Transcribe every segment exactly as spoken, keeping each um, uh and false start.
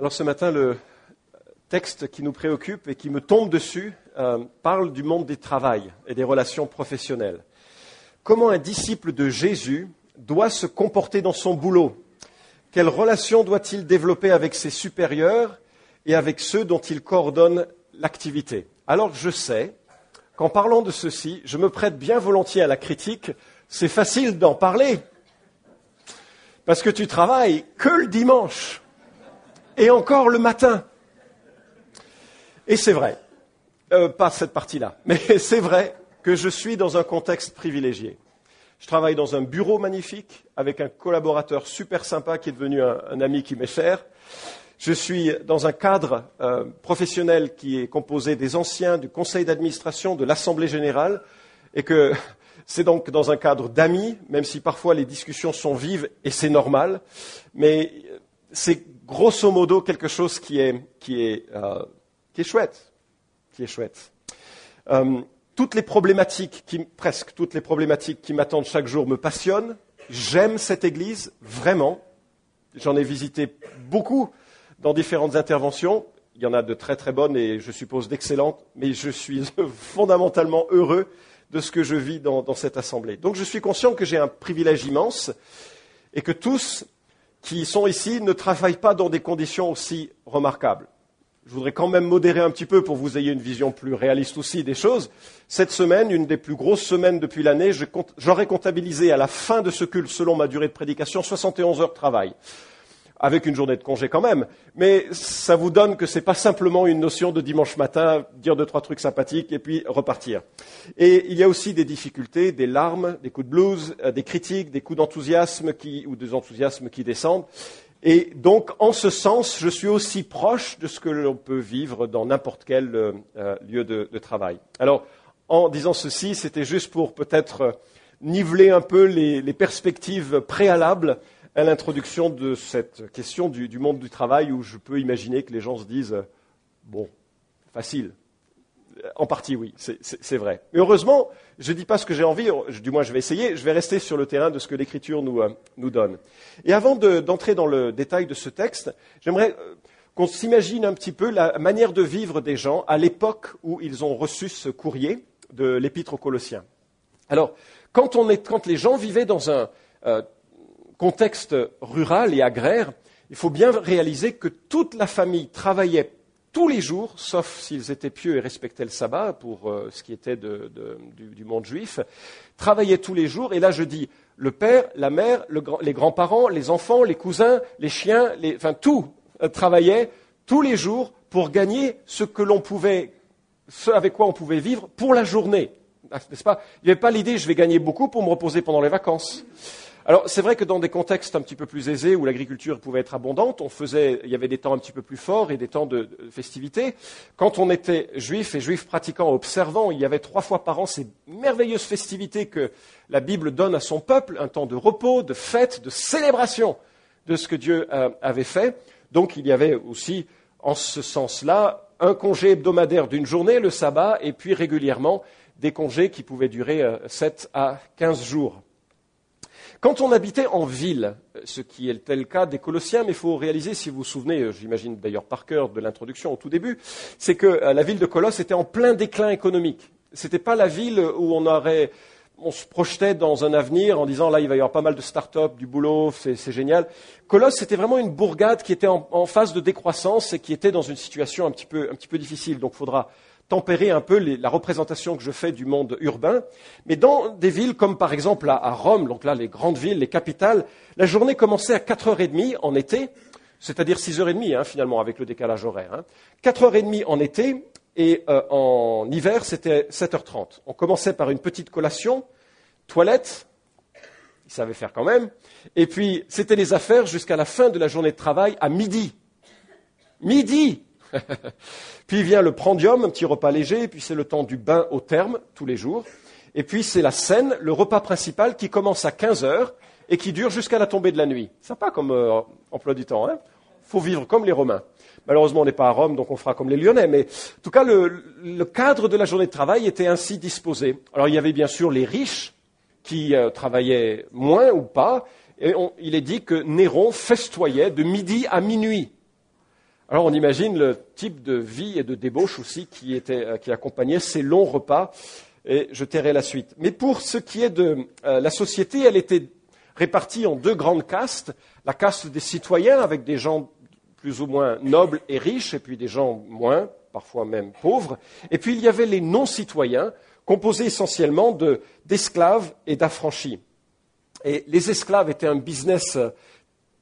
Alors ce matin, le texte qui nous préoccupe et qui me tombe dessus euh, parle du monde du travail et des relations professionnelles. Comment un disciple de Jésus doit se comporter dans son boulot? Quelles relations doit-il développer avec ses supérieurs et avec ceux dont il coordonne l'activité? Alors je sais qu'en parlant de ceci, je me prête bien volontiers à la critique. C'est facile d'en parler parce que tu travailles que le dimanche. Et encore le matin. Et c'est vrai, euh, pas cette partie-là, mais c'est vrai que je suis dans un contexte privilégié. Je travaille dans un bureau magnifique avec un collaborateur super sympa qui est devenu un, un ami qui m'est cher. Je suis dans un cadre euh, professionnel qui est composé des anciens, du conseil d'administration, de l'Assemblée générale, et que c'est donc dans un cadre d'amis, même si parfois les discussions sont vives et c'est normal, mais c'est grosso modo quelque chose qui est, qui est, euh, qui est chouette. Qui est chouette. Euh, toutes les problématiques, qui, presque toutes les problématiques qui m'attendent chaque jour me passionnent. J'aime cette église, vraiment. J'en ai visité beaucoup dans différentes interventions. Il y en a de très très bonnes et je suppose d'excellentes, mais je suis fondamentalement heureux de ce que je vis dans, dans cette assemblée. Donc je suis conscient que j'ai un privilège immense et que tous qui sont ici ne travaillent pas dans des conditions aussi remarquables. Je voudrais quand même modérer un petit peu pour que vous ayez une vision plus réaliste aussi des choses. Cette semaine, une des plus grosses semaines depuis l'année, je compte, j'aurais comptabilisé à la fin de ce culte, selon ma durée de prédication, soixante et onze heures de travail, avec une journée de congé quand même. Mais ça vous donne que ce n'est pas simplement une notion de dimanche matin, dire deux, trois trucs sympathiques et puis repartir. Et il y a aussi des difficultés, des larmes, des coups de blues, des critiques, des coups d'enthousiasme qui, ou des enthousiasmes qui descendent. Et donc, en ce sens, je suis aussi proche de ce que l'on peut vivre dans n'importe quel euh, lieu de, de travail. Alors, en disant ceci, c'était juste pour peut-être niveler un peu les, les perspectives préalables à l'introduction de cette question du, du monde du travail, où je peux imaginer que les gens se disent « bon, facile ». En partie, oui, c'est, c'est, c'est vrai. Mais heureusement, je ne dis pas ce que j'ai envie, je, du moins je vais essayer, je vais rester sur le terrain de ce que l'Écriture nous, euh, nous donne. Et avant de, d'entrer dans le détail de ce texte, j'aimerais qu'on s'imagine un petit peu la manière de vivre des gens à l'époque où ils ont reçu ce courrier de l'Épître aux Colossiens. Alors, quand, on est, quand les gens vivaient dans un euh, contexte rural et agraire, il faut bien réaliser que toute la famille travaillait tous les jours, sauf s'ils étaient pieux et respectaient le sabbat, pour euh, ce qui était de, de, du, du monde juif, travaillaient tous les jours. Et là, je dis le père, la mère, le, les grands-parents, les enfants, les cousins, les chiens, les, enfin tout euh, travaillait tous les jours pour gagner ce que l'on pouvait, ce avec quoi on pouvait vivre pour la journée. Ah, n'est-ce pas ? Il n'y avait pas l'idée, je vais gagner beaucoup pour me reposer pendant les vacances. Alors, c'est vrai que dans des contextes un petit peu plus aisés où l'agriculture pouvait être abondante, on faisait, il y avait des temps un petit peu plus forts et des temps de, de festivités. Quand on était juif et juif pratiquant, observant, il y avait trois fois par an ces merveilleuses festivités que la Bible donne à son peuple, un temps de repos, de fête, de célébration de ce que Dieu euh, avait fait. Donc, il y avait aussi, en ce sens-là, un congé hebdomadaire d'une journée, le sabbat, et puis régulièrement des congés qui pouvaient durer euh, sept à quinze jours. Quand on habitait en ville, ce qui était le cas des Colossiens, mais il faut réaliser, si vous vous souvenez, j'imagine d'ailleurs par cœur de l'introduction au tout début, c'est que la ville de Colosse était en plein déclin économique. Ce n'était pas la ville où on, aurait, on se projetait dans un avenir en disant « là, il va y avoir pas mal de start-up, du boulot, c'est, c'est génial ». Colosse, c'était vraiment une bourgade qui était en, en phase de décroissance et qui était dans une situation un petit peu, un petit peu difficile, donc il faudra tempérer un peu les, la représentation que je fais du monde urbain. Mais dans des villes comme par exemple à, à Rome, donc là les grandes villes, les capitales, la journée commençait à quatre heures trente en été, c'est-à-dire six heures trente hein, finalement avec le décalage horaire. Hein. quatre heures trente en été et euh, en hiver c'était sept heures trente. On commençait par une petite collation, toilette, ils savaient faire quand même, et puis c'était les affaires jusqu'à la fin de la journée de travail à midi. Midi! Puis vient le prandium, un petit repas léger, puis c'est le temps du bain au terme, tous les jours. Et puis c'est la scène, le repas principal qui commence à quinze heures et qui dure jusqu'à la tombée de la nuit. Sympa comme euh, emploi du temps, hein ? Faut vivre comme les Romains. Malheureusement, on n'est pas à Rome, donc on fera comme les Lyonnais. Mais en tout cas, le, le cadre de la journée de travail était ainsi disposé. Alors il y avait bien sûr les riches qui euh, travaillaient moins ou pas. Et on, il est dit que Néron festoyait de midi à minuit. Alors on imagine le type de vie et de débauche aussi qui, était, qui accompagnait ces longs repas, et je tairai la suite. Mais pour ce qui est de euh, la société, elle était répartie en deux grandes castes, la caste des citoyens avec des gens plus ou moins nobles et riches, et puis des gens moins, parfois même pauvres, et puis il y avait les non-citoyens, composés essentiellement de, d'esclaves et d'affranchis. Et les esclaves étaient un business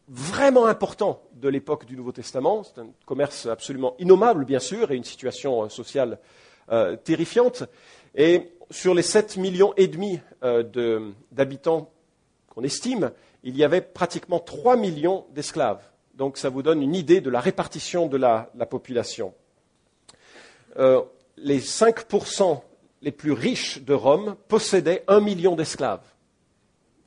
vraiment important de l'époque du Nouveau Testament. C'est un commerce absolument innommable, bien sûr, et une situation sociale euh, terrifiante. Et sur les sept millions et demi euh, de, d'habitants qu'on estime, il y avait pratiquement trois millions d'esclaves. Donc ça vous donne une idée de la répartition de la, la population. Euh, les cinq pour cent les plus riches de Rome possédaient un million d'esclaves.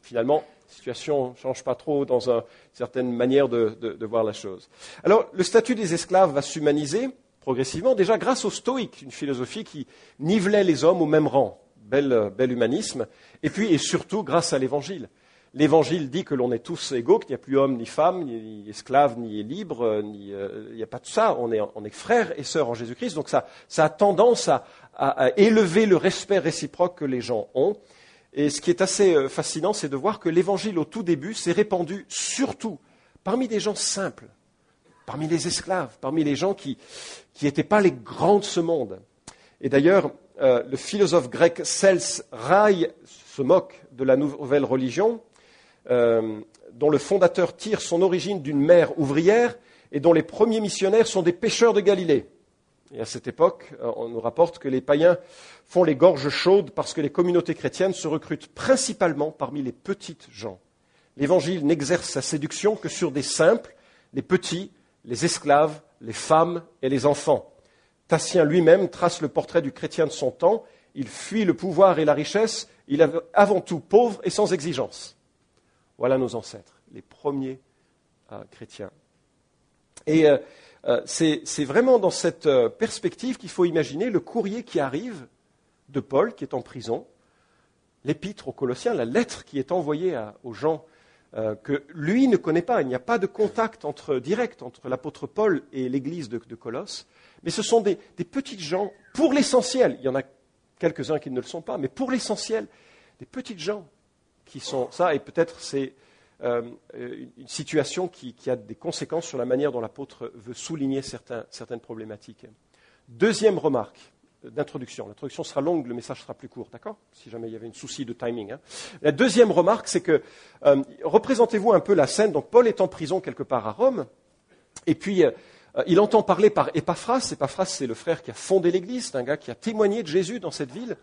Finalement, la situation ne change pas trop dans une certaine manière de, de, de voir la chose. Alors, le statut des esclaves va s'humaniser progressivement, déjà grâce aux stoïques, une philosophie qui nivelait les hommes au même rang. Bel, bel humanisme. Et puis, et surtout, grâce à l'Évangile. L'Évangile dit que l'on est tous égaux, qu'il n'y a plus homme ni femme, ni esclave, ni libre, ni, euh, il n'y a pas de ça. On est, on est frères et sœurs en Jésus-Christ. Donc, ça, ça a tendance à, à, à élever le respect réciproque que les gens ont. Et ce qui est assez fascinant, c'est de voir que l'Évangile, au tout début, s'est répandu surtout parmi des gens simples, parmi les esclaves, parmi les gens qui n'étaient pas les grands de ce monde. Et d'ailleurs, euh, le philosophe grec Celse raille, se moque de la nouvelle religion, euh, dont le fondateur tire son origine d'une mère ouvrière et dont les premiers missionnaires sont des pêcheurs de Galilée. Et à cette époque, on nous rapporte que les païens font les gorges chaudes parce que les communautés chrétiennes se recrutent principalement parmi les petites gens. L'Évangile n'exerce sa séduction que sur des simples, les petits, les esclaves, les femmes et les enfants. Tassien lui-même trace le portrait du chrétien de son temps. Il fuit le pouvoir et la richesse. Il est avant tout pauvre et sans exigence. Voilà nos ancêtres, les premiers euh, chrétiens. Et... Euh, Euh, c'est, c'est vraiment dans cette euh, perspective qu'il faut imaginer le courrier qui arrive de Paul, qui est en prison, l'épître aux Colossiens, la lettre qui est envoyée à, aux gens euh, que lui ne connaît pas. Il n'y a pas de contact entre, direct entre l'apôtre Paul et l'église de, de Colosse, mais ce sont des, des petites gens, pour l'essentiel, il y en a quelques-uns qui ne le sont pas, mais pour l'essentiel, des petites gens qui sont ça, et peut-être c'est... Euh, une situation qui, qui a des conséquences sur la manière dont l'apôtre veut souligner certains, certaines problématiques. Deuxième remarque d'introduction. L'introduction sera longue, le message sera plus court, d'accord ? Si jamais il y avait un souci de timing. Hein. La deuxième remarque, c'est que, euh, représentez-vous un peu la scène. Donc, Paul est en prison quelque part à Rome, et puis euh, il entend parler par Épaphras. Épaphras, c'est le frère qui a fondé l'église, c'est un gars qui a témoigné de Jésus dans cette ville.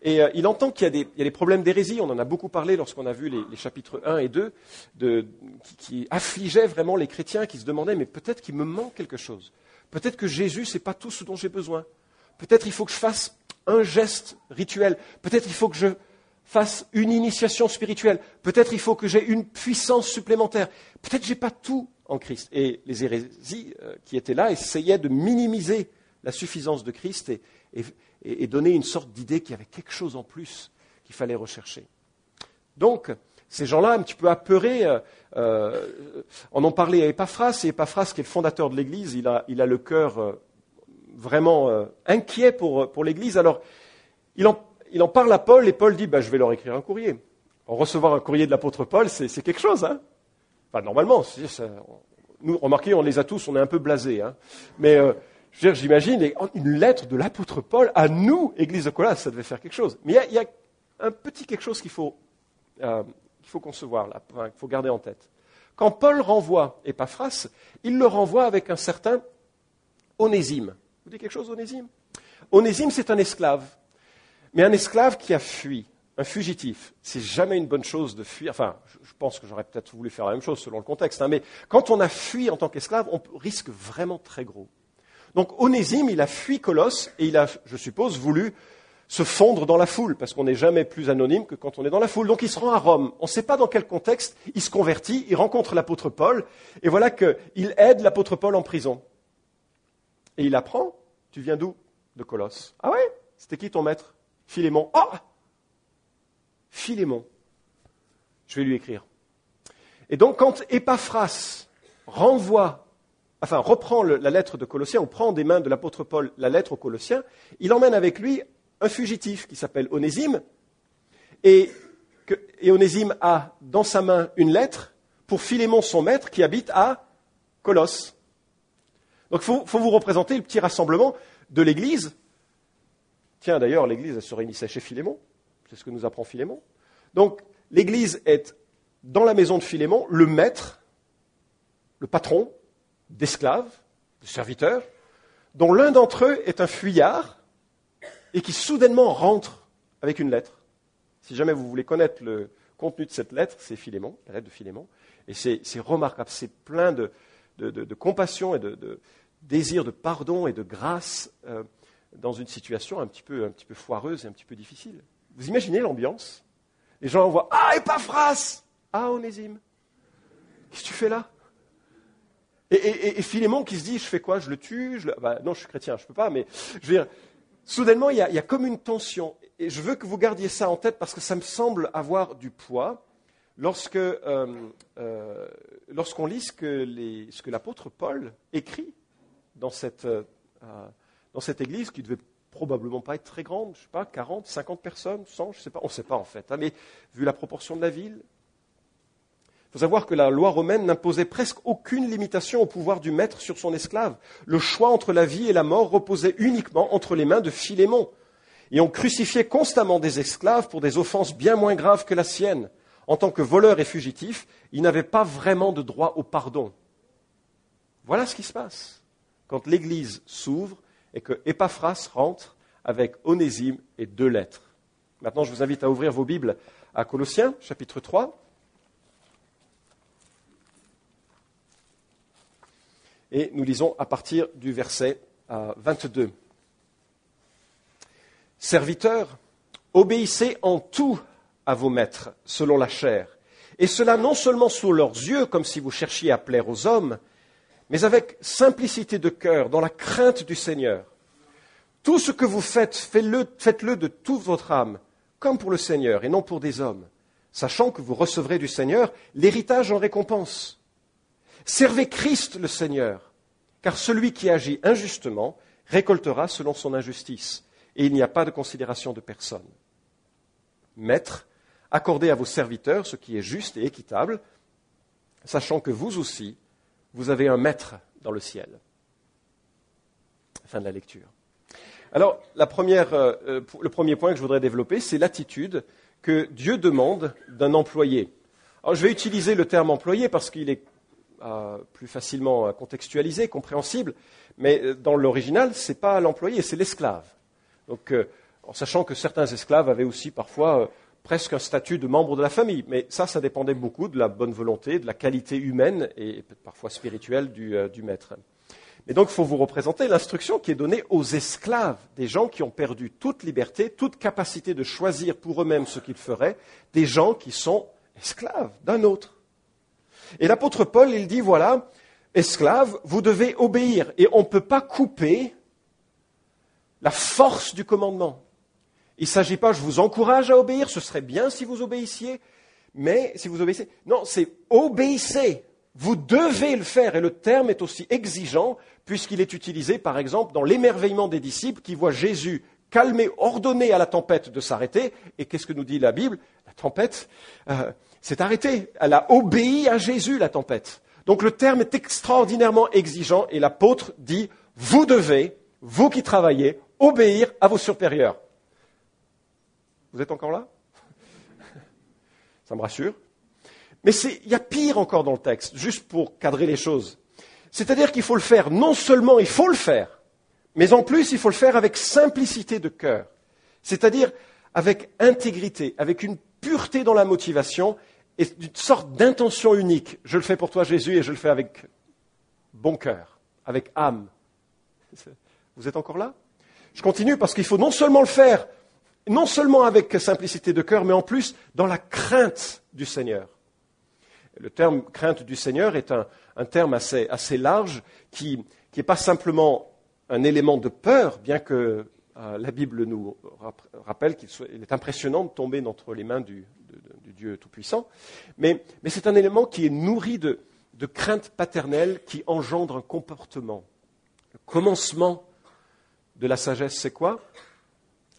Et euh, il entend qu'il y a, des, il y a des problèmes d'hérésie, on en a beaucoup parlé lorsqu'on a vu les, les chapitres un et deux, de, qui, qui affligeaient vraiment les chrétiens qui se demandaient « mais peut-être qu'il me manque quelque chose, peut-être que Jésus c'est pas tout ce dont j'ai besoin, peut-être il faut que je fasse un geste rituel, peut-être il faut que je fasse une initiation spirituelle, peut-être il faut que j'ai une puissance supplémentaire, peut-être j'ai pas tout en Christ ». Et les hérésies euh, qui étaient là essayaient de minimiser la suffisance de Christ et, et et donner une sorte d'idée qu'il y avait quelque chose en plus qu'il fallait rechercher. Donc, ces gens-là, un petit peu apeurés, euh, euh, en ont parlé à Épaphras, et Épaphras, qui est le fondateur de l'Église, il a, il a le cœur euh, vraiment euh, inquiet pour, pour l'Église. Alors, il en, il en parle à Paul, et Paul dit bah, « je vais leur écrire un courrier ». En recevoir un courrier de l'apôtre Paul, c'est, c'est quelque chose. Hein enfin, normalement, c'est, c'est, nous, remarquez, on les a tous, on est un peu blasés. Hein Mais... Euh, Je veux dire, j'imagine une lettre de l'apôtre Paul à nous, Église de Colosse, ça devait faire quelque chose. Mais il y, y a un petit quelque chose qu'il faut, euh, qu'il faut concevoir, là, enfin, qu'il faut garder en tête. Quand Paul renvoie Épaphras, il le renvoie avec un certain Onésime. Vous dites quelque chose, Onésime ? Onésime, c'est un esclave, mais un esclave qui a fui, un fugitif. C'est jamais une bonne chose de fuir. Enfin, je, je pense que j'aurais peut-être voulu faire la même chose selon le contexte, hein, mais quand on a fui en tant qu'esclave, on risque vraiment très gros. Donc Onésime, il a fui Colosse et il a, je suppose, voulu se fondre dans la foule, parce qu'on n'est jamais plus anonyme que quand on est dans la foule. Donc il se rend à Rome, on ne sait pas dans quel contexte, il se convertit, il rencontre l'apôtre Paul, et voilà qu'il aide l'apôtre Paul en prison. Et il apprend, tu viens d'où ? De Colosse. Ah ouais ? C'était qui ton maître ? Philémon. Ah ! Philémon. Je vais lui écrire. Et donc quand Épaphras renvoie enfin reprend le, la lettre de Colossiens, ou prend des mains de l'apôtre Paul la lettre aux Colossiens, il emmène avec lui un fugitif qui s'appelle Onésime, et, que, et Onésime a dans sa main une lettre pour Philémon, son maître, qui habite à Colosse. Donc il faut, faut vous représenter le petit rassemblement de l'Église. Tiens, d'ailleurs, l'Église elle se réunissait chez Philémon, c'est ce que nous apprend Philémon. Donc l'Église est dans la maison de Philémon le maître, le patron d'esclaves, de serviteurs, dont l'un d'entre eux est un fuyard et qui soudainement rentre avec une lettre. Si jamais vous voulez connaître le contenu de cette lettre, c'est Philémon, la lettre de Philémon, et c'est, c'est remarquable, c'est plein de, de, de, de compassion et de, de désir de pardon et de grâce euh, dans une situation un petit peu, un petit peu foireuse et un petit peu difficile. Vous imaginez l'ambiance ? Les gens voient « Ah, Épaphras !»« Ah, Onésime !»« Qu'est-ce que tu fais là ?» Et, et, et Philémon qui se dit « Je fais quoi ? Je le tue je le... ?» Bah, non, je suis chrétien, je ne peux pas, mais je veux dire, soudainement, il y, a, il y a comme une tension. Et je veux que vous gardiez ça en tête parce que ça me semble avoir du poids lorsque, euh, euh, lorsqu'on lit ce que, les, ce que l'apôtre Paul écrit dans cette, euh, dans cette église qui devait probablement pas être très grande, je ne sais pas, quarante, cinquante personnes, cent, je ne sais pas, on ne sait pas en fait, hein, mais vu la proportion de la ville. Il faut savoir que la loi romaine n'imposait presque aucune limitation au pouvoir du maître sur son esclave. Le choix entre la vie et la mort reposait uniquement entre les mains de Philémon. Et on crucifiait constamment des esclaves pour des offenses bien moins graves que la sienne. En tant que voleur et fugitif, il n'avait pas vraiment de droit au pardon. Voilà ce qui se passe quand l'Église s'ouvre et que Épaphras rentre avec Onésime et deux lettres. Maintenant, je vous invite à ouvrir vos Bibles à Colossiens, chapitre trois. Et nous lisons à partir du verset vingt-deux. « Serviteurs, obéissez en tout à vos maîtres, selon la chair, et cela non seulement sous leurs yeux, comme si vous cherchiez à plaire aux hommes, mais avec simplicité de cœur, dans la crainte du Seigneur. Tout ce que vous faites, faites-le, faites-le de toute votre âme, comme pour le Seigneur et non pour des hommes, sachant que vous recevrez du Seigneur l'héritage en récompense. Servez Christ le Seigneur, car celui qui agit injustement récoltera selon son injustice, et il n'y a pas de considération de personne. Maître, accordez à vos serviteurs ce qui est juste et équitable, sachant que vous aussi, vous avez un maître dans le ciel. » Fin de la lecture. Alors, la première, euh, le premier point que je voudrais développer, c'est l'attitude que Dieu demande d'un employé. Alors, je vais utiliser le terme « employé » parce qu'il est Euh, plus facilement contextualisé, compréhensible, mais dans l'original, ce n'est pas l'employé, c'est l'esclave. Donc, euh, en sachant que certains esclaves avaient aussi parfois euh, presque un statut de membre de la famille, mais ça, ça dépendait beaucoup de la bonne volonté, de la qualité humaine et, et parfois spirituelle du, euh, du maître. Et donc, il faut vous représenter l'instruction qui est donnée aux esclaves, des gens qui ont perdu toute liberté, toute capacité de choisir pour eux-mêmes ce qu'ils feraient, des gens qui sont esclaves d'un autre. Et l'apôtre Paul, il dit, voilà, esclaves, vous devez obéir. Et on ne peut pas couper la force du commandement. Il ne s'agit pas, je vous encourage à obéir, ce serait bien si vous obéissiez, mais si vous obéissez. Non, c'est obéissez. Vous devez le faire. Et le terme est aussi exigeant, puisqu'il est utilisé, par exemple, dans l'émerveillement des disciples qui voient Jésus calmer, ordonner à la tempête de s'arrêter. Et qu'est-ce que nous dit la Bible ? La tempête euh, s'est arrêtée. Elle a obéi à Jésus, la tempête. Donc le terme est extraordinairement exigeant et l'apôtre dit « Vous devez, vous qui travaillez, obéir à vos supérieurs. » Vous êtes encore là ? Ça me rassure. Mais il y a pire encore dans le texte, juste pour cadrer les choses. C'est-à-dire qu'il faut le faire, non seulement il faut le faire, mais en plus il faut le faire avec simplicité de cœur. C'est-à-dire avec intégrité, avec une pureté dans la motivation et une sorte d'intention unique. Je le fais pour toi, Jésus, et je le fais avec bon cœur, avec âme. Vous êtes encore là ? Je continue parce qu'il faut non seulement le faire, non seulement avec simplicité de cœur, mais en plus dans la crainte du Seigneur. Le terme « crainte du Seigneur » est un, un terme assez, assez large qui n'est pas simplement un élément de peur, bien que la Bible nous rappelle qu'il est impressionnant de tomber entre les mains du, du, du Dieu Tout-Puissant, mais, mais c'est un élément qui est nourri de, de crainte paternelle qui engendre un comportement. Le commencement de la sagesse, c'est quoi ?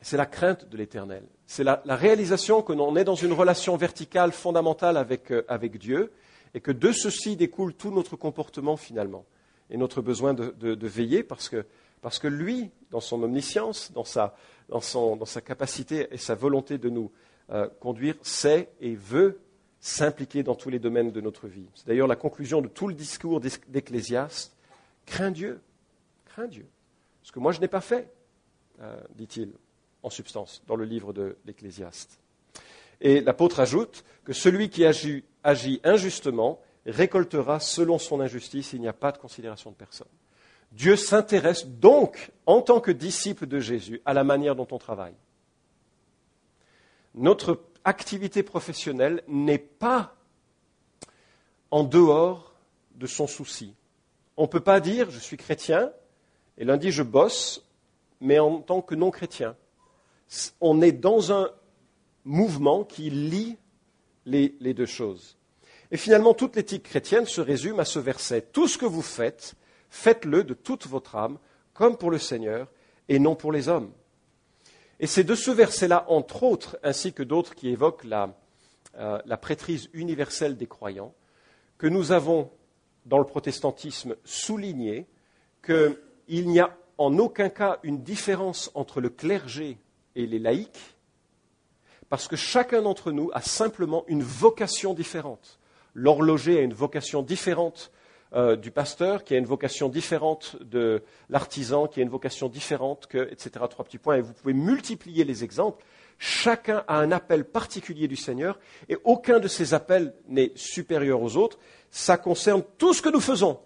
C'est la crainte de l'Éternel. C'est la, la réalisation que l'on est dans une relation verticale fondamentale avec, euh, avec Dieu et que de ceci découle tout notre comportement finalement et notre besoin de, de, de veiller parce que, parce que lui, dans son omniscience, dans sa, dans son, dans sa capacité et sa volonté de nous euh, conduire, sait et veut s'impliquer dans tous les domaines de notre vie. C'est d'ailleurs la conclusion de tout le discours d'Ecclésiaste. Crains Dieu, crains Dieu. Ce que moi je n'ai pas fait, euh, dit-il, en substance, dans le livre de l'Ecclésiaste. Et l'apôtre ajoute que celui qui agit, agit injustement récoltera selon son injustice, il n'y a pas de considération de personne. Dieu s'intéresse donc, en tant que disciple de Jésus, à la manière dont on travaille. Notre activité professionnelle n'est pas en dehors de son souci. On ne peut pas dire « je suis chrétien et lundi je bosse, mais en tant que non-chrétien ». On est dans un mouvement qui lie les, les deux choses. Et finalement, toute l'éthique chrétienne se résume à ce verset. Tout ce que vous faites, faites-le de toute votre âme, comme pour le Seigneur et non pour les hommes. Et c'est de ce verset-là, entre autres, ainsi que d'autres qui évoquent la, euh, la prêtrise universelle des croyants, que nous avons, dans le protestantisme, souligné qu'il n'y a en aucun cas une différence entre le clergé et les laïcs, parce que chacun d'entre nous a simplement une vocation différente. L'horloger a une vocation différente euh, du pasteur, qui a une vocation différente de l'artisan, qui a une vocation différente, que, et cetera. Trois petits points, et vous pouvez multiplier les exemples. Chacun a un appel particulier du Seigneur, et aucun de ces appels n'est supérieur aux autres. Ça concerne tout ce que nous faisons.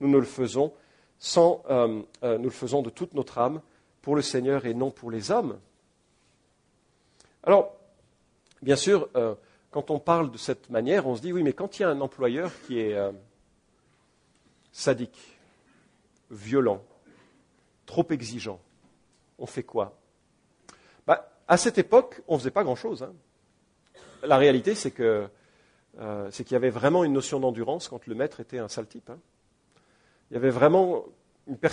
Nous ne le faisons sans, euh, euh, nous le faisons de toute notre âme, pour le Seigneur et non pour les hommes. Alors, bien sûr, euh, quand on parle de cette manière, on se dit, oui, mais quand il y a un employeur qui est euh, sadique, violent, trop exigeant, on fait quoi ? Bah, à cette époque, on ne faisait pas grand-chose. Hein. La réalité, c'est que, euh, c'est qu'il y avait vraiment une notion d'endurance quand le maître était un sale type. Hein. Il y avait vraiment une pers-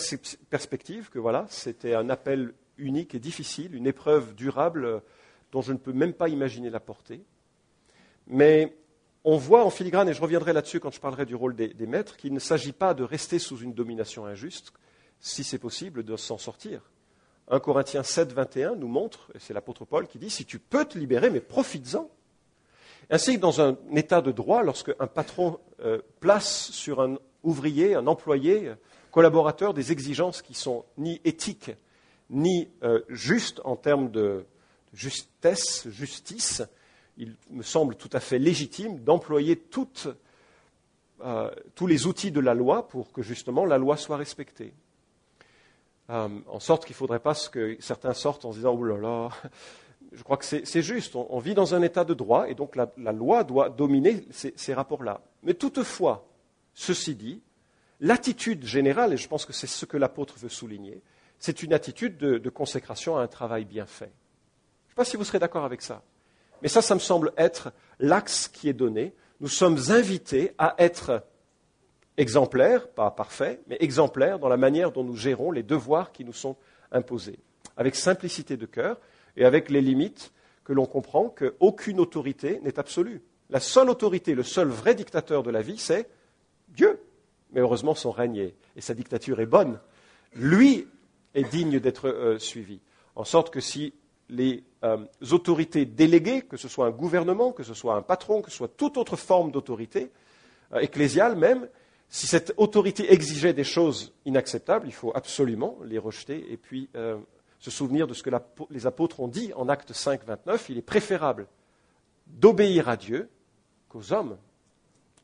perspective que voilà, c'était un appel unique et difficile, une épreuve durable euh, dont je ne peux même pas imaginer la portée. Mais on voit en filigrane, et je reviendrai là-dessus quand je parlerai du rôle des, des maîtres, qu'il ne s'agit pas de rester sous une domination injuste, si c'est possible, de s'en sortir. premier Corinthiens sept, vingt et un nous montre, et c'est l'apôtre Paul qui dit, « Si tu peux te libérer, mais profites-en ». Ainsi que dans un état de droit, lorsqu'un patron euh, place sur un ouvrier, un employé, collaborateurs des exigences qui sont ni éthiques, ni euh, justes en termes de justesse, justice, il me semble tout à fait légitime d'employer toutes, euh, tous les outils de la loi pour que justement la loi soit respectée. Euh, en sorte qu'il ne faudrait pas que certains sortent en se disant « Oh là là !» Je crois que c'est, c'est juste, on, on vit dans un état de droit et donc la, la loi doit dominer ces, ces rapports-là. Mais toutefois, ceci dit, l'attitude générale, et je pense que c'est ce que l'apôtre veut souligner, c'est une attitude de, de consécration à un travail bien fait. Je ne sais pas si vous serez d'accord avec ça, mais ça, ça me semble être l'axe qui est donné. Nous sommes invités à être exemplaires, pas parfaits, mais exemplaires dans la manière dont nous gérons les devoirs qui nous sont imposés, avec simplicité de cœur et avec les limites que l'on comprend qu'aucune autorité n'est absolue. La seule autorité, le seul vrai dictateur de la vie, c'est Dieu. Mais heureusement, son règne est, et sa dictature est bonne. Lui est digne d'être euh, suivi. En sorte que si les euh, autorités déléguées, que ce soit un gouvernement, que ce soit un patron, que ce soit toute autre forme d'autorité, euh, ecclésiale même, si cette autorité exigeait des choses inacceptables, il faut absolument les rejeter et puis euh, se souvenir de ce que la, les apôtres ont dit en Actes cinq, vingt-neuf. Il est préférable d'obéir à Dieu qu'aux hommes.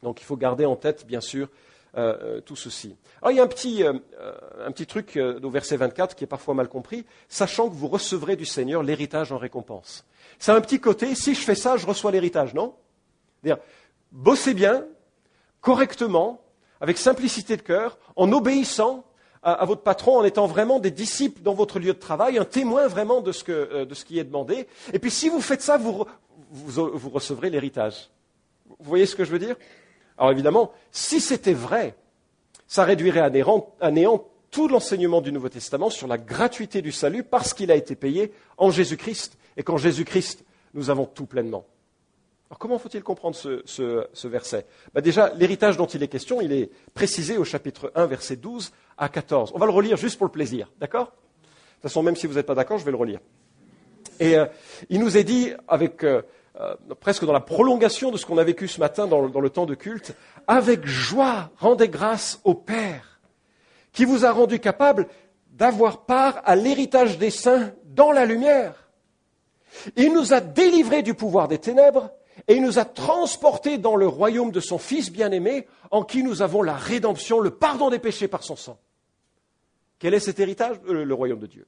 Donc il faut garder en tête, bien sûr, Euh, tout ceci. Alors il y a un petit, euh, un petit truc euh, au verset vingt-quatre qui est parfois mal compris, sachant que vous recevrez du Seigneur l'héritage en récompense. Ça a un petit côté, si je fais ça, je reçois l'héritage, non ? C'est-à-dire, bossez bien, correctement, avec simplicité de cœur, en obéissant à, à votre patron, en étant vraiment des disciples dans votre lieu de travail, un témoin vraiment de ce, que, euh, de ce qui est demandé. Et puis si vous faites ça, vous, vous, vous recevrez l'héritage. Vous voyez ce que je veux dire ? Alors évidemment, si c'était vrai, ça réduirait à néant, à néant tout l'enseignement du Nouveau Testament sur la gratuité du salut parce qu'il a été payé en Jésus-Christ. Et qu'en Jésus-Christ, nous avons tout pleinement. Alors comment faut-il comprendre ce, ce, ce verset ? Ben déjà, l'héritage dont il est question, il est précisé au chapitre un, versets douze à quatorze. On va le relire juste pour le plaisir, d'accord ? De toute façon, même si vous n'êtes pas d'accord, je vais le relire. Et euh, il nous est dit, avec, euh, euh, presque dans la prolongation de ce qu'on a vécu ce matin dans, dans le temps de culte, « Avec joie, rendez grâce au Père, qui vous a rendu capable d'avoir part à l'héritage des saints dans la lumière. Il nous a délivrés du pouvoir des ténèbres, et il nous a transportés dans le royaume de son Fils bien-aimé, en qui nous avons la rédemption, le pardon des péchés par son sang. » Quel est cet héritage ? Le, le royaume de Dieu.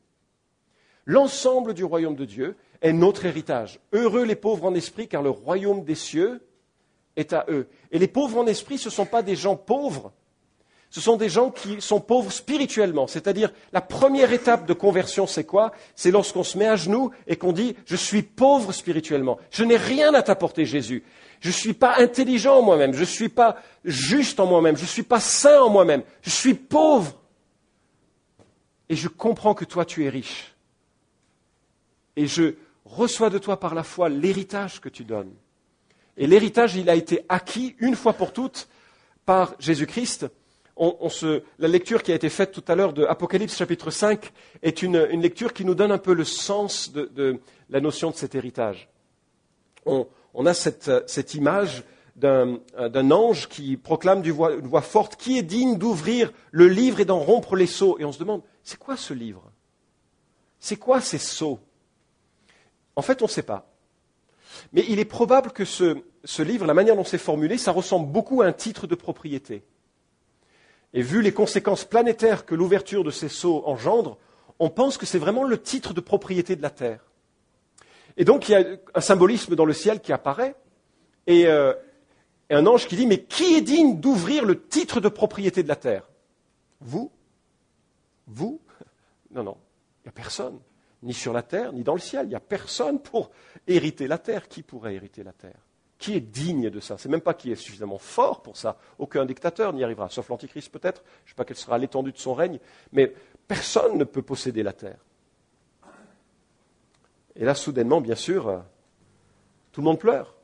L'ensemble du royaume de Dieu est notre héritage. Heureux les pauvres en esprit, car le royaume des cieux est à eux. Et les pauvres en esprit, ce ne sont pas des gens pauvres, ce sont des gens qui sont pauvres spirituellement. C'est-à-dire, la première étape de conversion, c'est quoi ? C'est lorsqu'on se met à genoux et qu'on dit « Je suis pauvre spirituellement, je n'ai rien à t'apporter, Jésus. Je ne suis pas intelligent en moi-même, je ne suis pas juste en moi-même, je ne suis pas saint en moi-même, je suis pauvre. Et je comprends que toi, tu es riche. Et je reçois de toi par la foi l'héritage que tu donnes. » Et l'héritage, il a été acquis une fois pour toutes par Jésus-Christ. On, on se, la lecture qui a été faite tout à l'heure de Apocalypse chapitre cinq est une, une lecture qui nous donne un peu le sens de, de la notion de cet héritage. On, on a cette, cette image d'un, d'un ange qui proclame d'une voix, une voix forte qui est digne d'ouvrir le livre et d'en rompre les sceaux. Et on se demande, c'est quoi ce livre ? C'est quoi ces sceaux ? En fait, on ne sait pas. Mais il est probable que ce, ce livre, la manière dont c'est formulé, ça ressemble beaucoup à un titre de propriété. Et vu les conséquences planétaires que l'ouverture de ces sceaux engendre, on pense que c'est vraiment le titre de propriété de la Terre. Et donc, il y a un symbolisme dans le ciel qui apparaît, et, euh, et un ange qui dit « Mais qui est digne d'ouvrir le titre de propriété de la Terre ? Vous ? Vous ? Non, non, il n'y a personne, ni sur la terre, ni dans le ciel. Il n'y a personne pour hériter la terre. Qui pourrait hériter la terre ? Qui est digne de ça ? C'est même pas qui est suffisamment fort pour ça. Aucun dictateur n'y arrivera, sauf l'Antichrist peut-être. Je ne sais pas quelle sera l'étendue de son règne, mais personne ne peut posséder la terre. Et là, soudainement, bien sûr, tout le monde pleure,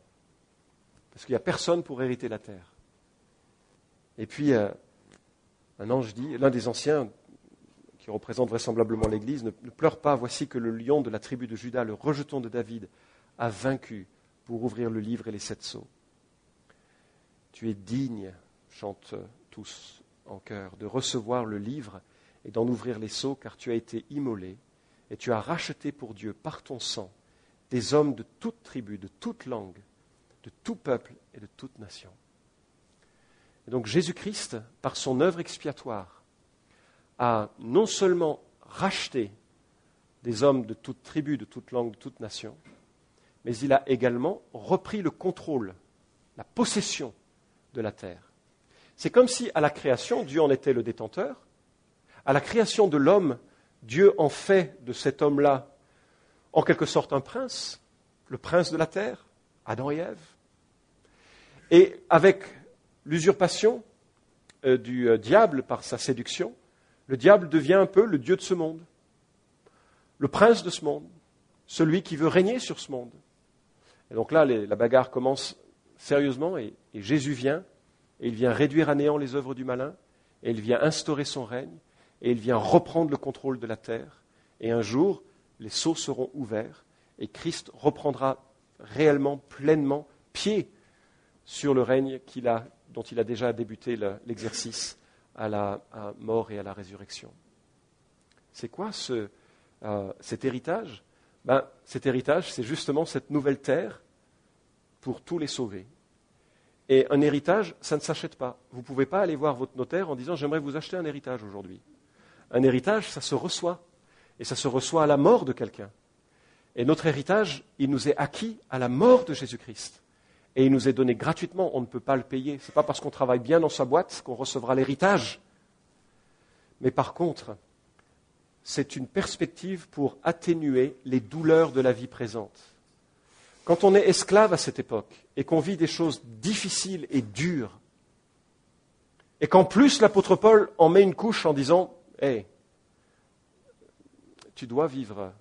parce qu'il n'y a personne pour hériter la terre. Et puis, un ange dit, l'un des anciens, qui représente vraisemblablement l'Église, ne, ne pleure pas, voici que le lion de la tribu de Juda, le rejeton de David, a vaincu pour ouvrir le livre et les sept sceaux. Tu es digne, chantent tous en chœur, de recevoir le livre et d'en ouvrir les sceaux, car tu as été immolé et tu as racheté pour Dieu par ton sang des hommes de toute tribu, de toute langue, de tout peuple et de toute nation. Et donc Jésus-Christ, par son œuvre expiatoire, a non seulement racheté des hommes de toute tribu, de toute langue, de toute nation, mais il a également repris le contrôle, la possession de la terre. C'est comme si, à la création, Dieu en était le détenteur. À la création de l'homme, Dieu en fait de cet homme-là, en quelque sorte, un prince, le prince de la terre, Adam et Ève. Et avec l'usurpation euh, du euh, diable par sa séduction, le diable devient un peu le dieu de ce monde, le prince de ce monde, celui qui veut régner sur ce monde. Et donc là, les, la bagarre commence sérieusement et, et Jésus vient, et il vient réduire à néant les œuvres du malin, et il vient instaurer son règne, et il vient reprendre le contrôle de la terre. Et un jour, les sceaux seront ouverts, et Christ reprendra réellement, pleinement, pied sur le règne qu'il a, dont il a déjà débuté le, l'exercice. À la à mort et à la résurrection. C'est quoi ce, euh, cet héritage ? Ben, cet héritage, c'est justement cette nouvelle terre pour tous les sauvés. Et un héritage, ça ne s'achète pas. Vous ne pouvez pas aller voir votre notaire en disant « J'aimerais vous acheter un héritage aujourd'hui ». Un héritage, ça se reçoit. Et ça se reçoit à la mort de quelqu'un. Et notre héritage, il nous est acquis à la mort de Jésus-Christ. Et il nous est donné gratuitement, on ne peut pas le payer. Ce n'est pas parce qu'on travaille bien dans sa boîte qu'on recevra l'héritage. Mais par contre, c'est une perspective pour atténuer les douleurs de la vie présente. Quand on est esclave à cette époque et qu'on vit des choses difficiles et dures, Et qu'en plus, l'apôtre Paul en met une couche en disant « Hey, tu dois vivre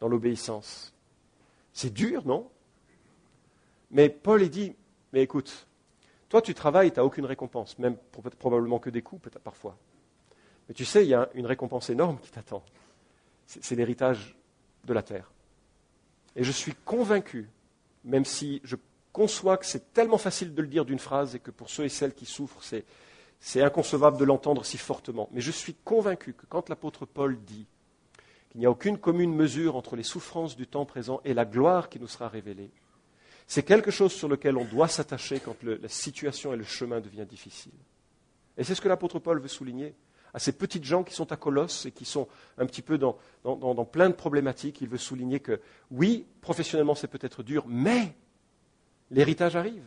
dans l'obéissance. » C'est dur, non ? Mais Paul il dit « Mais écoute, toi tu travailles, tu n'as aucune récompense, même probablement que des coups peut-être parfois. Mais tu sais, il y a une récompense énorme qui t'attend. C'est, c'est l'héritage de la terre. Et je suis convaincu, même si je conçois que c'est tellement facile de le dire d'une phrase et que pour ceux et celles qui souffrent, c'est, c'est inconcevable de l'entendre si fortement. Mais je suis convaincu que quand l'apôtre Paul dit qu'il n'y a aucune commune mesure entre les souffrances du temps présent et la gloire qui nous sera révélée, c'est quelque chose sur lequel on doit s'attacher quand le, la situation et le chemin deviennent difficiles. Et c'est ce que l'apôtre Paul veut souligner à ces petites gens qui sont à Colosse et qui sont un petit peu dans, dans, dans, dans plein de problématiques. Il veut souligner que oui, professionnellement c'est peut-être dur, mais l'héritage arrive.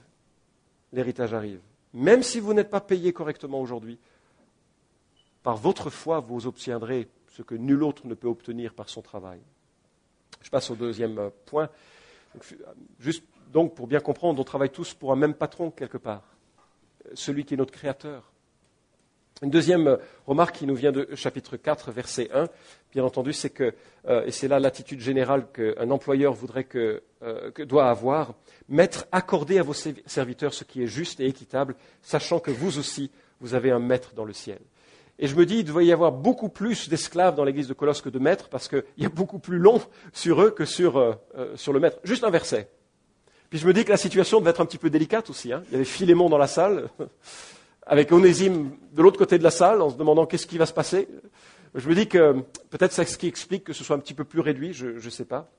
L'héritage arrive. Même si vous n'êtes pas payé correctement aujourd'hui, par votre foi, vous obtiendrez ce que nul autre ne peut obtenir par son travail. Je passe au deuxième point. Juste donc pour bien comprendre, on travaille tous pour un même patron quelque part, celui qui est notre créateur. Une deuxième remarque qui nous vient de chapitre quatre, verset un, bien entendu, c'est que, euh, et c'est là l'attitude générale qu'un employeur voudrait que, euh, que doit avoir, maître, accordez à vos serviteurs ce qui est juste et équitable, sachant que vous aussi, vous avez un maître dans le ciel. Et je me dis, il devait y avoir beaucoup plus d'esclaves dans l'église de Colosse que de maîtres, parce qu'il y a beaucoup plus long sur eux que sur, euh, sur le maître. Juste un verset. Puis je me dis que la situation devait être un petit peu délicate aussi, hein. Il y avait Philémon dans la salle. Avec Onésime de l'autre côté de la salle, en se demandant qu'est-ce qui va se passer. Je me dis que peut-être c'est ce qui explique que ce soit un petit peu plus réduit, je ne sais pas.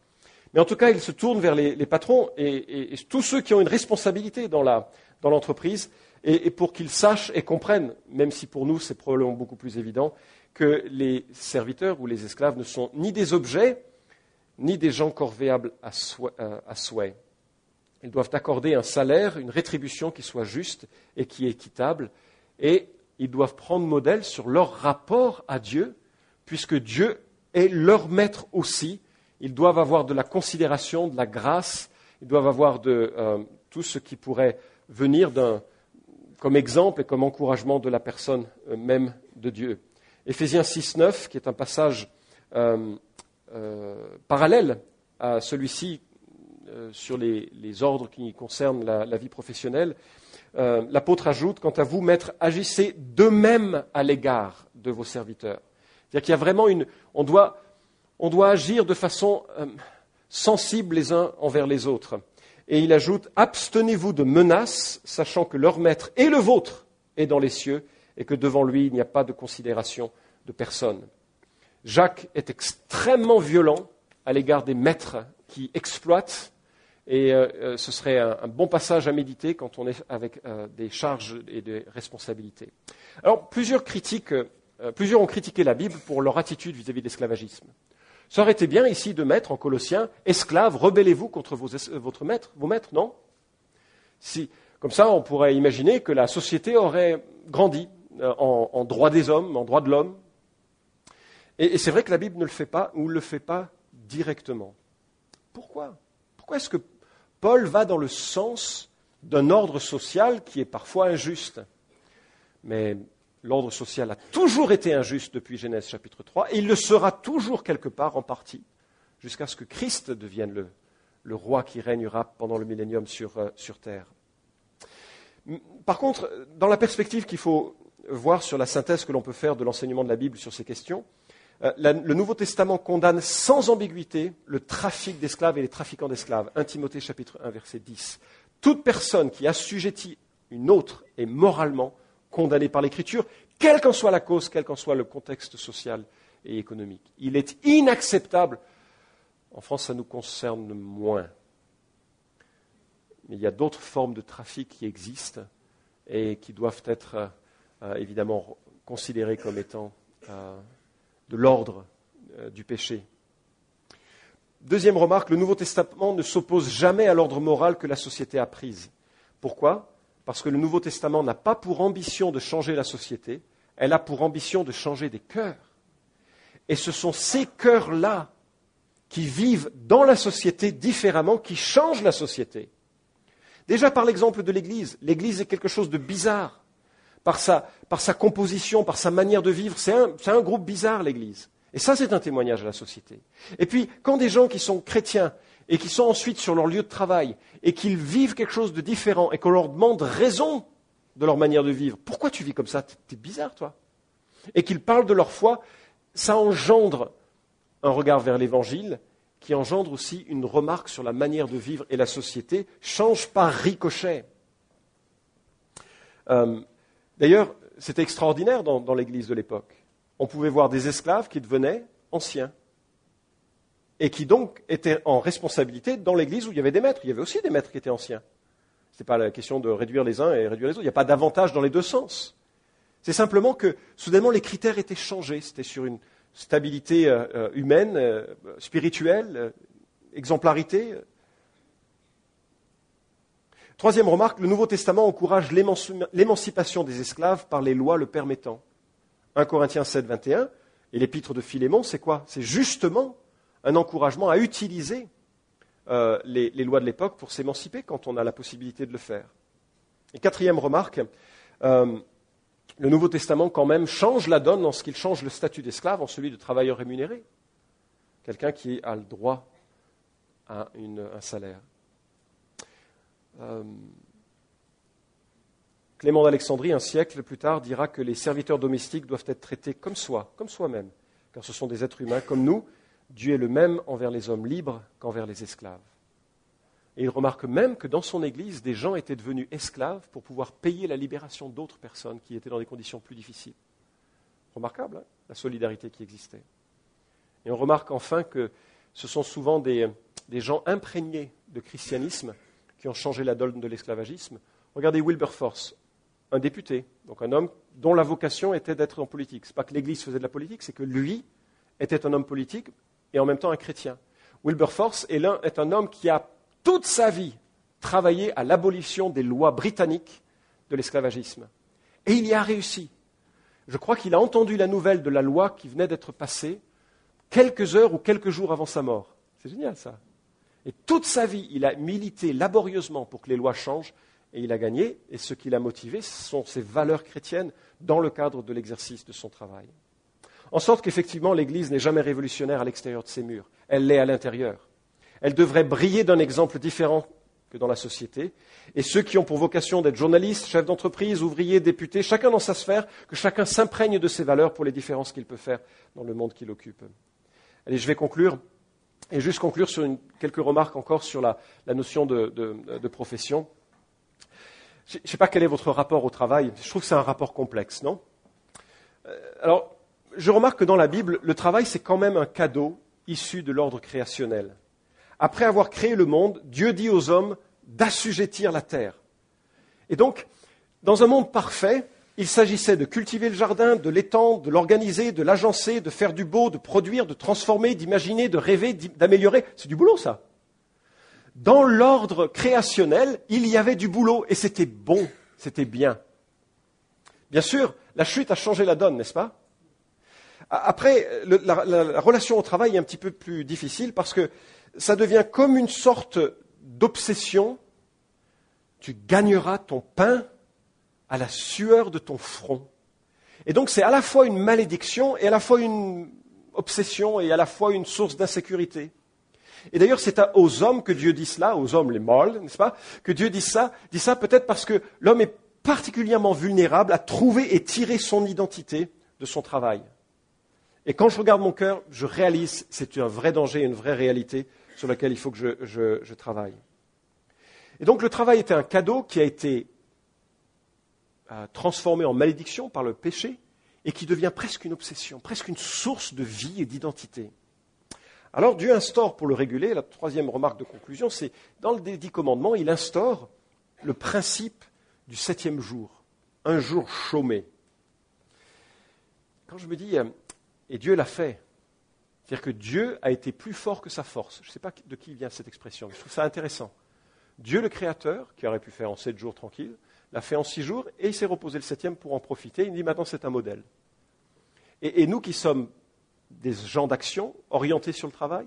Mais en tout cas, ils se tournent vers les, les patrons et, et, et tous ceux qui ont une responsabilité dans, la, dans l'entreprise et, et pour qu'ils sachent et comprennent, même si pour nous c'est probablement beaucoup plus évident, que les serviteurs ou les esclaves ne sont ni des objets, ni des gens corvéables à souhait. À souhait. Ils doivent accorder un salaire, une rétribution qui soit juste et qui est équitable. Et ils doivent prendre modèle sur leur rapport à Dieu, puisque Dieu est leur maître aussi. Ils doivent avoir de la considération, de la grâce. Ils doivent avoir de euh, tout ce qui pourrait venir d'un, comme exemple et comme encouragement de la personne même de Dieu. Éphésiens six neuf, qui est un passage euh, euh, parallèle à celui-ci, sur les, les ordres qui concernent la, la vie professionnelle, euh, l'apôtre ajoute, quant à vous, maîtres, agissez de même à l'égard de vos serviteurs. C'est-à-dire qu'il y a vraiment une... On doit, on doit agir de façon euh, sensible les uns envers les autres. Et il ajoute, abstenez-vous de menaces, sachant que leur maître et le vôtre est dans les cieux et que devant lui, il n'y a pas de considération de personne. Jacques est extrêmement violent à l'égard des maîtres qui exploitent. Et euh, ce serait un, un bon passage à méditer quand on est avec euh, des charges et des responsabilités. Alors, plusieurs, critiques, euh, plusieurs ont critiqué la Bible pour leur attitude vis-à-vis de l'esclavagisme. Ça aurait été bien ici de mettre en Colossiens, esclaves, rebellez-vous contre vos, votre maître, vos maîtres, non ? Si, comme ça, on pourrait imaginer que la société aurait grandi euh, en, en droit des hommes, en droit de l'homme. Et, et c'est vrai que la Bible ne le fait pas ou ne le fait pas directement. Pourquoi ? Pourquoi est-ce que Paul va dans le sens d'un ordre social qui est parfois injuste. Mais l'ordre social a toujours été injuste depuis Genèse chapitre trois, et il le sera toujours quelque part en partie, jusqu'à ce que Christ devienne le, le roi qui régnera pendant le millénium sur, euh, sur terre. Par contre, dans la perspective qu'il faut voir sur la synthèse que l'on peut faire de l'enseignement de la Bible sur ces questions, Euh, la, le Nouveau Testament condamne sans ambiguïté le trafic d'esclaves et les trafiquants d'esclaves. premier Timothée chapitre un, verset dix. Toute personne qui assujettit une autre est moralement condamnée par l'Écriture, quelle qu'en soit la cause, quel qu'en soit le contexte social et économique. Il est inacceptable. En France, ça nous concerne moins. Mais il y a d'autres formes de trafic qui existent et qui doivent être euh, euh, évidemment considérées comme étant... Euh, de l'ordre euh, du péché. Deuxième remarque, le Nouveau Testament ne s'oppose jamais à l'ordre moral que la société a prise. Pourquoi ? Parce que le Nouveau Testament n'a pas pour ambition de changer la société, elle a pour ambition de changer des cœurs. Et ce sont ces cœurs-là qui vivent dans la société différemment, qui changent la société. Déjà par l'exemple de l'Église, l'Église est quelque chose de bizarre. par sa, par sa composition, par sa manière de vivre. C'est un, c'est un groupe bizarre, l'Église. Et ça, c'est un témoignage à la société. Et puis, quand des gens qui sont chrétiens et qui sont ensuite sur leur lieu de travail et qu'ils vivent quelque chose de différent et qu'on leur demande raison de leur manière de vivre, pourquoi tu vis comme ça ? T'es bizarre, toi. Et qu'ils parlent de leur foi, ça engendre un regard vers l'Évangile qui engendre aussi une remarque sur la manière de vivre et la société change par ricochet. Euh, d'ailleurs, c'était extraordinaire dans, dans l'Église de l'époque. On pouvait voir des esclaves qui devenaient anciens et qui donc étaient en responsabilité dans l'Église où il y avait des maîtres. Il y avait aussi des maîtres qui étaient anciens. Ce n'est pas la question de réduire les uns et réduire les autres. Il n'y a pas d'avantage dans les deux sens. C'est simplement que, soudainement, les critères étaient changés. C'était sur une stabilité euh, humaine, euh, spirituelle, euh, exemplarité. Troisième remarque, le Nouveau Testament encourage l'émanci- l'émancipation des esclaves par les lois le permettant. premier Corinthiens sept, vingt et un, et l'épître de Philémon, c'est quoi ? C'est justement un encouragement à utiliser euh, les, les lois de l'époque pour s'émanciper quand on a la possibilité de le faire. Et quatrième remarque, euh, le Nouveau Testament quand même change la donne en ce qu'il change le statut d'esclave en celui de travailleur rémunéré. Quelqu'un qui a le droit à une, un salaire. Euh, Clément d'Alexandrie, un siècle plus tard, dira que les serviteurs domestiques doivent être traités comme soi, comme soi-même, car ce sont des êtres humains comme nous. Dieu est le même envers les hommes libres qu'envers les esclaves. Et il remarque même que dans son Église, des gens étaient devenus esclaves pour pouvoir payer la libération d'autres personnes qui étaient dans des conditions plus difficiles. Remarquable, hein, la solidarité qui existait. Et on remarque enfin que ce sont souvent des, des gens imprégnés de christianisme qui ont changé la donne de l'esclavagisme. Regardez Wilberforce, un député, donc un homme dont la vocation était d'être en politique. Ce n'est pas que l'Église faisait de la politique, c'est que lui était un homme politique et en même temps un chrétien. Wilberforce est, l'un, est un homme qui a toute sa vie, travailler à l'abolition des lois britanniques de l'esclavagisme. Et il y a réussi. Je crois qu'il a entendu la nouvelle de la loi qui venait d'être passée quelques heures ou quelques jours avant sa mort. C'est génial, ça. Et toute sa vie, il a milité laborieusement pour que les lois changent et il a gagné. Et ce qui l'a motivé, ce sont ses valeurs chrétiennes dans le cadre de l'exercice de son travail. En sorte qu'effectivement, l'Église n'est jamais révolutionnaire à l'extérieur de ses murs. Elle l'est à l'intérieur. Elle devrait briller d'un exemple différent que dans la société. Et ceux qui ont pour vocation d'être journalistes, chefs d'entreprise, ouvriers, députés, chacun dans sa sphère, que chacun s'imprègne de ses valeurs pour les différences qu'il peut faire dans le monde qu'il occupe. Allez, je vais conclure, et juste conclure sur une, quelques remarques encore sur la, la notion de, de, de profession. Je ne sais pas quel est votre rapport au travail, je trouve que c'est un rapport complexe, non ? euh, Alors, je remarque que dans la Bible, le travail c'est quand même un cadeau issu de l'ordre créationnel. Après avoir créé le monde, Dieu dit aux hommes d'assujettir la terre. Et donc, dans un monde parfait, il s'agissait de cultiver le jardin, de l'étendre, de l'organiser, de l'agencer, de faire du beau, de produire, de transformer, d'imaginer, de rêver, d'améliorer. C'est du boulot, ça. Dans l'ordre créationnel, il y avait du boulot et c'était bon, c'était bien. Bien sûr, la chute a changé la donne, n'est-ce pas ? Après, le, la, la, la relation au travail est un petit peu plus difficile parce que ça devient comme une sorte d'obsession. Tu gagneras ton pain à la sueur de ton front. Et donc c'est à la fois une malédiction et à la fois une obsession et à la fois une source d'insécurité. Et d'ailleurs c'est aux hommes que Dieu dit cela, aux hommes les mâles, n'est-ce pas, que Dieu dit ça, dit ça peut-être parce que l'homme est particulièrement vulnérable à trouver et tirer son identité de son travail. Et quand je regarde mon cœur, je réalise que c'est un vrai danger, une vraie réalité sur laquelle il faut que je, je, je travaille. Et donc le travail était un cadeau qui a été euh, transformé en malédiction par le péché et qui devient presque une obsession, presque une source de vie et d'identité. Alors Dieu instaure pour le réguler, la troisième remarque de conclusion, c'est dans les dix commandements, il instaure le principe du septième jour, un jour chômé. Quand je me dis... Euh, Et Dieu l'a fait. C'est-à-dire que Dieu a été plus fort que sa force. Je ne sais pas de qui vient cette expression, mais je trouve ça intéressant. Dieu le Créateur, qui aurait pu faire en sept jours tranquille, l'a fait en six jours, et il s'est reposé le septième pour en profiter. Il dit maintenant c'est un modèle. Et, et nous qui sommes des gens d'action, orientés sur le travail,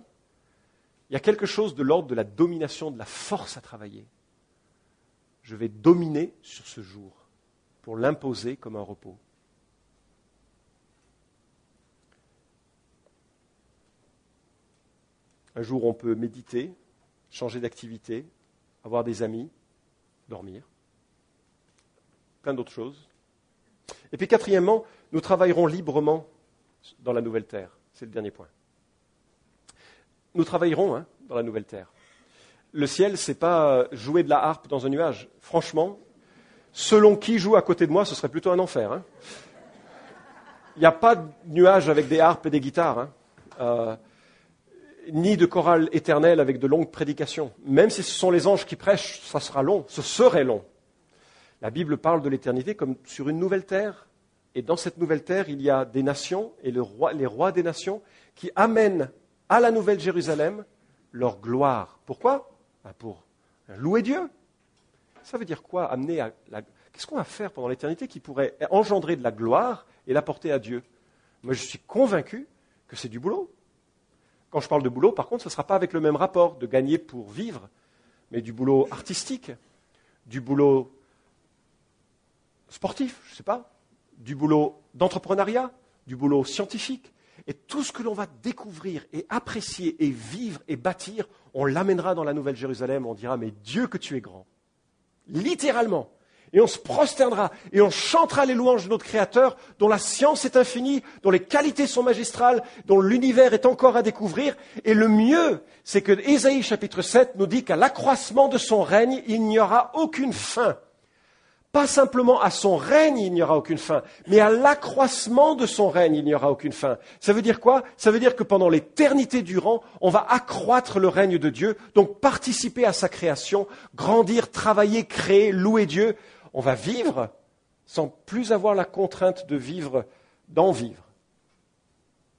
il y a quelque chose de l'ordre de la domination, de la force à travailler. Je vais dominer sur ce jour. pour l'imposer comme un repos. Un jour, on peut méditer, changer d'activité, avoir des amis, dormir, plein d'autres choses. Et puis quatrièmement, nous travaillerons librement dans la nouvelle terre. C'est le dernier point. Nous travaillerons hein, dans la nouvelle terre. Le ciel, ce n'est pas jouer de la harpe dans un nuage. Franchement, selon qui joue à côté de moi, ce serait plutôt un enfer. Hein. Il n'y a pas de nuage avec des harpes et des guitares, hein. euh, ni de chorale éternelle avec de longues prédications. Même si ce sont les anges qui prêchent, ça sera long, ce serait long. La Bible parle de l'éternité comme sur une nouvelle terre. Et dans cette nouvelle terre, il y a des nations et le roi, les rois des nations qui amènent à la nouvelle Jérusalem leur gloire. Pourquoi ? Ben pour louer Dieu. Ça veut dire quoi ? Amener à la... Qu'est-ce qu'on va faire pendant l'éternité qui pourrait engendrer de la gloire et l'apporter à Dieu ? Moi, je suis convaincu que c'est du boulot. Quand je parle de boulot, par contre, ce ne sera pas avec le même rapport de gagner pour vivre, mais du boulot artistique, du boulot sportif, je ne sais pas, du boulot d'entrepreneuriat, du boulot scientifique. Et tout ce que l'on va découvrir et apprécier et vivre et bâtir, on l'amènera dans la Nouvelle Jérusalem. On dira, mais Dieu que tu es grand. Littéralement. Et on se prosternera et on chantera les louanges de notre Créateur, dont la science est infinie, dont les qualités sont magistrales, dont l'univers est encore à découvrir. Et le mieux, c'est que Ésaïe chapitre sept nous dit qu'à l'accroissement de son règne, il n'y aura aucune fin. Pas simplement à son règne, il n'y aura aucune fin, mais à l'accroissement de son règne, il n'y aura aucune fin. Ça veut dire quoi ? Ça veut dire que pendant l'éternité durant, on va accroître le règne de Dieu, donc participer à sa création, grandir, travailler, créer, louer Dieu. On va vivre sans plus avoir la contrainte de vivre, d'en vivre.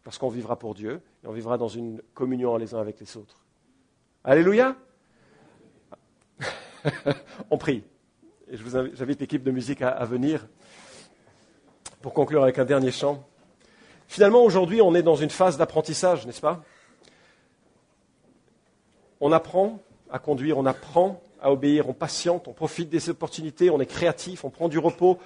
Parce qu'on vivra pour Dieu et on vivra dans une communion les uns avec les autres. Alléluia ! On prie. Et je vous invite, j'invite l'équipe de musique à, à venir pour conclure avec un dernier chant. Finalement, aujourd'hui, on est dans une phase d'apprentissage, n'est-ce pas ? On apprend à conduire, on apprend à obéir, on patiente, on profite des opportunités, on est créatif, on prend du repos.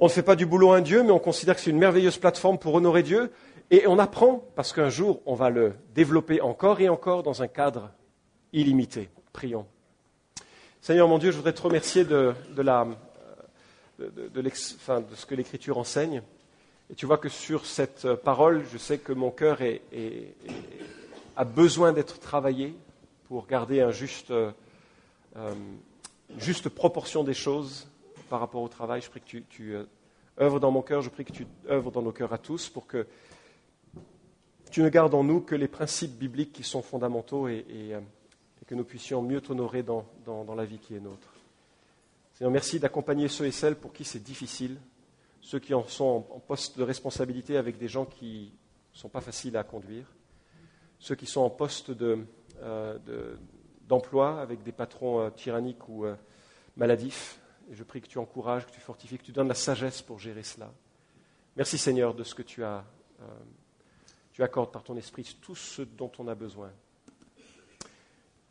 On ne fait pas du boulot un Dieu, mais on considère que c'est une merveilleuse plateforme pour honorer Dieu. Et on apprend, parce qu'un jour, on va le développer encore et encore dans un cadre illimité. Prions. Seigneur mon Dieu, je voudrais te remercier de, de, la, de, de, de, l'ex, enfin, de ce que l'Écriture enseigne. Et tu vois que sur cette parole, je sais que mon cœur est, est, est, a besoin d'être travaillé pour garder un juste, euh, une juste proportion des choses par rapport au travail. Je prie que tu, tu euh, œuvres dans mon cœur, je prie que tu œuvres dans nos cœurs à tous pour que tu ne gardes en nous que les principes bibliques qui sont fondamentaux et... et euh, et que nous puissions mieux t'honorer dans, dans, dans la vie qui est nôtre. Seigneur, merci d'accompagner ceux et celles pour qui c'est difficile, ceux qui en sont en, en poste de responsabilité avec des gens qui ne sont pas faciles à conduire, ceux qui sont en poste de, euh, de, d'emploi avec des patrons euh, tyranniques ou euh, maladifs. Et je prie que tu encourages, que tu fortifies, que tu donnes la sagesse pour gérer cela. Merci Seigneur de ce que tu, as, euh, tu accordes par ton esprit, tout ce dont on a besoin.